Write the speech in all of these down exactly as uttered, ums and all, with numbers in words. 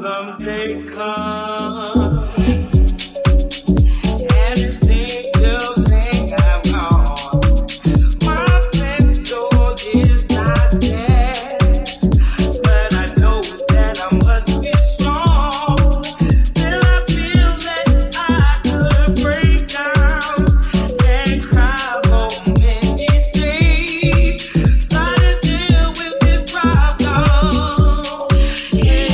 problems, they come, and it seems to think I'm gone. My friend told is not dead, but I know that I must be strong. Then I feel that I could break down and cry for many days. Try to deal with this problem. Anyway.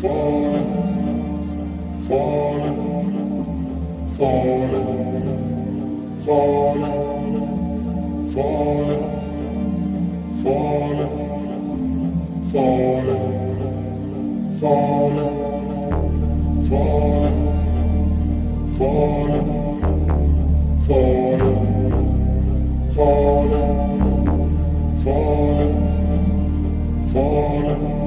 falling, falling, falling, falling, falling, falling, falling, falling. Falling, falling, falling, falling, falling, falling, falling, falling, falling.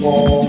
One.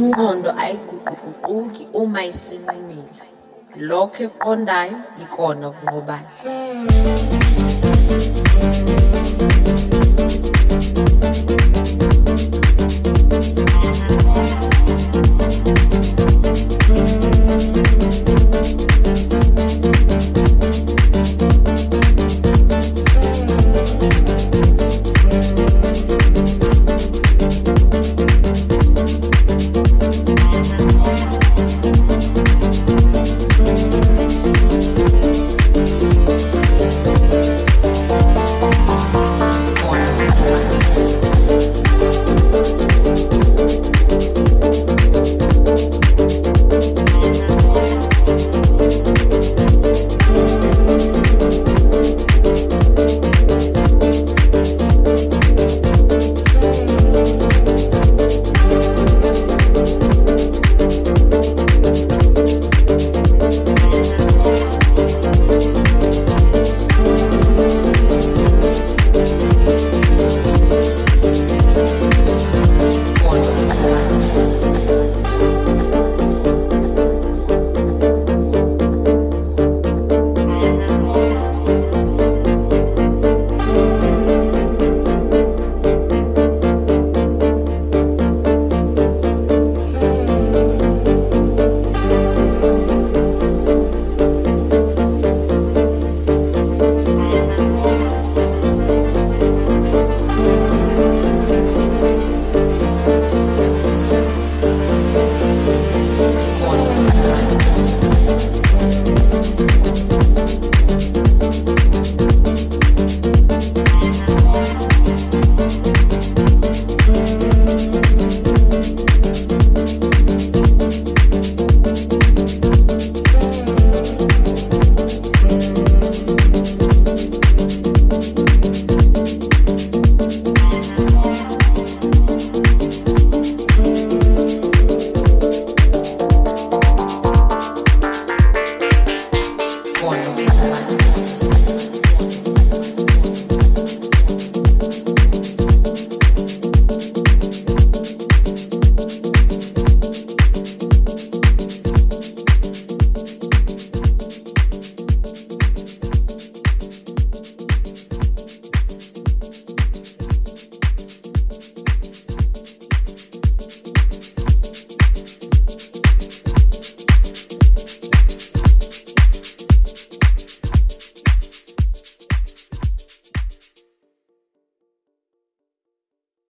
ingqondo ayiguquguquki uma isinqinile lokho ekuqondayo ikona ngoba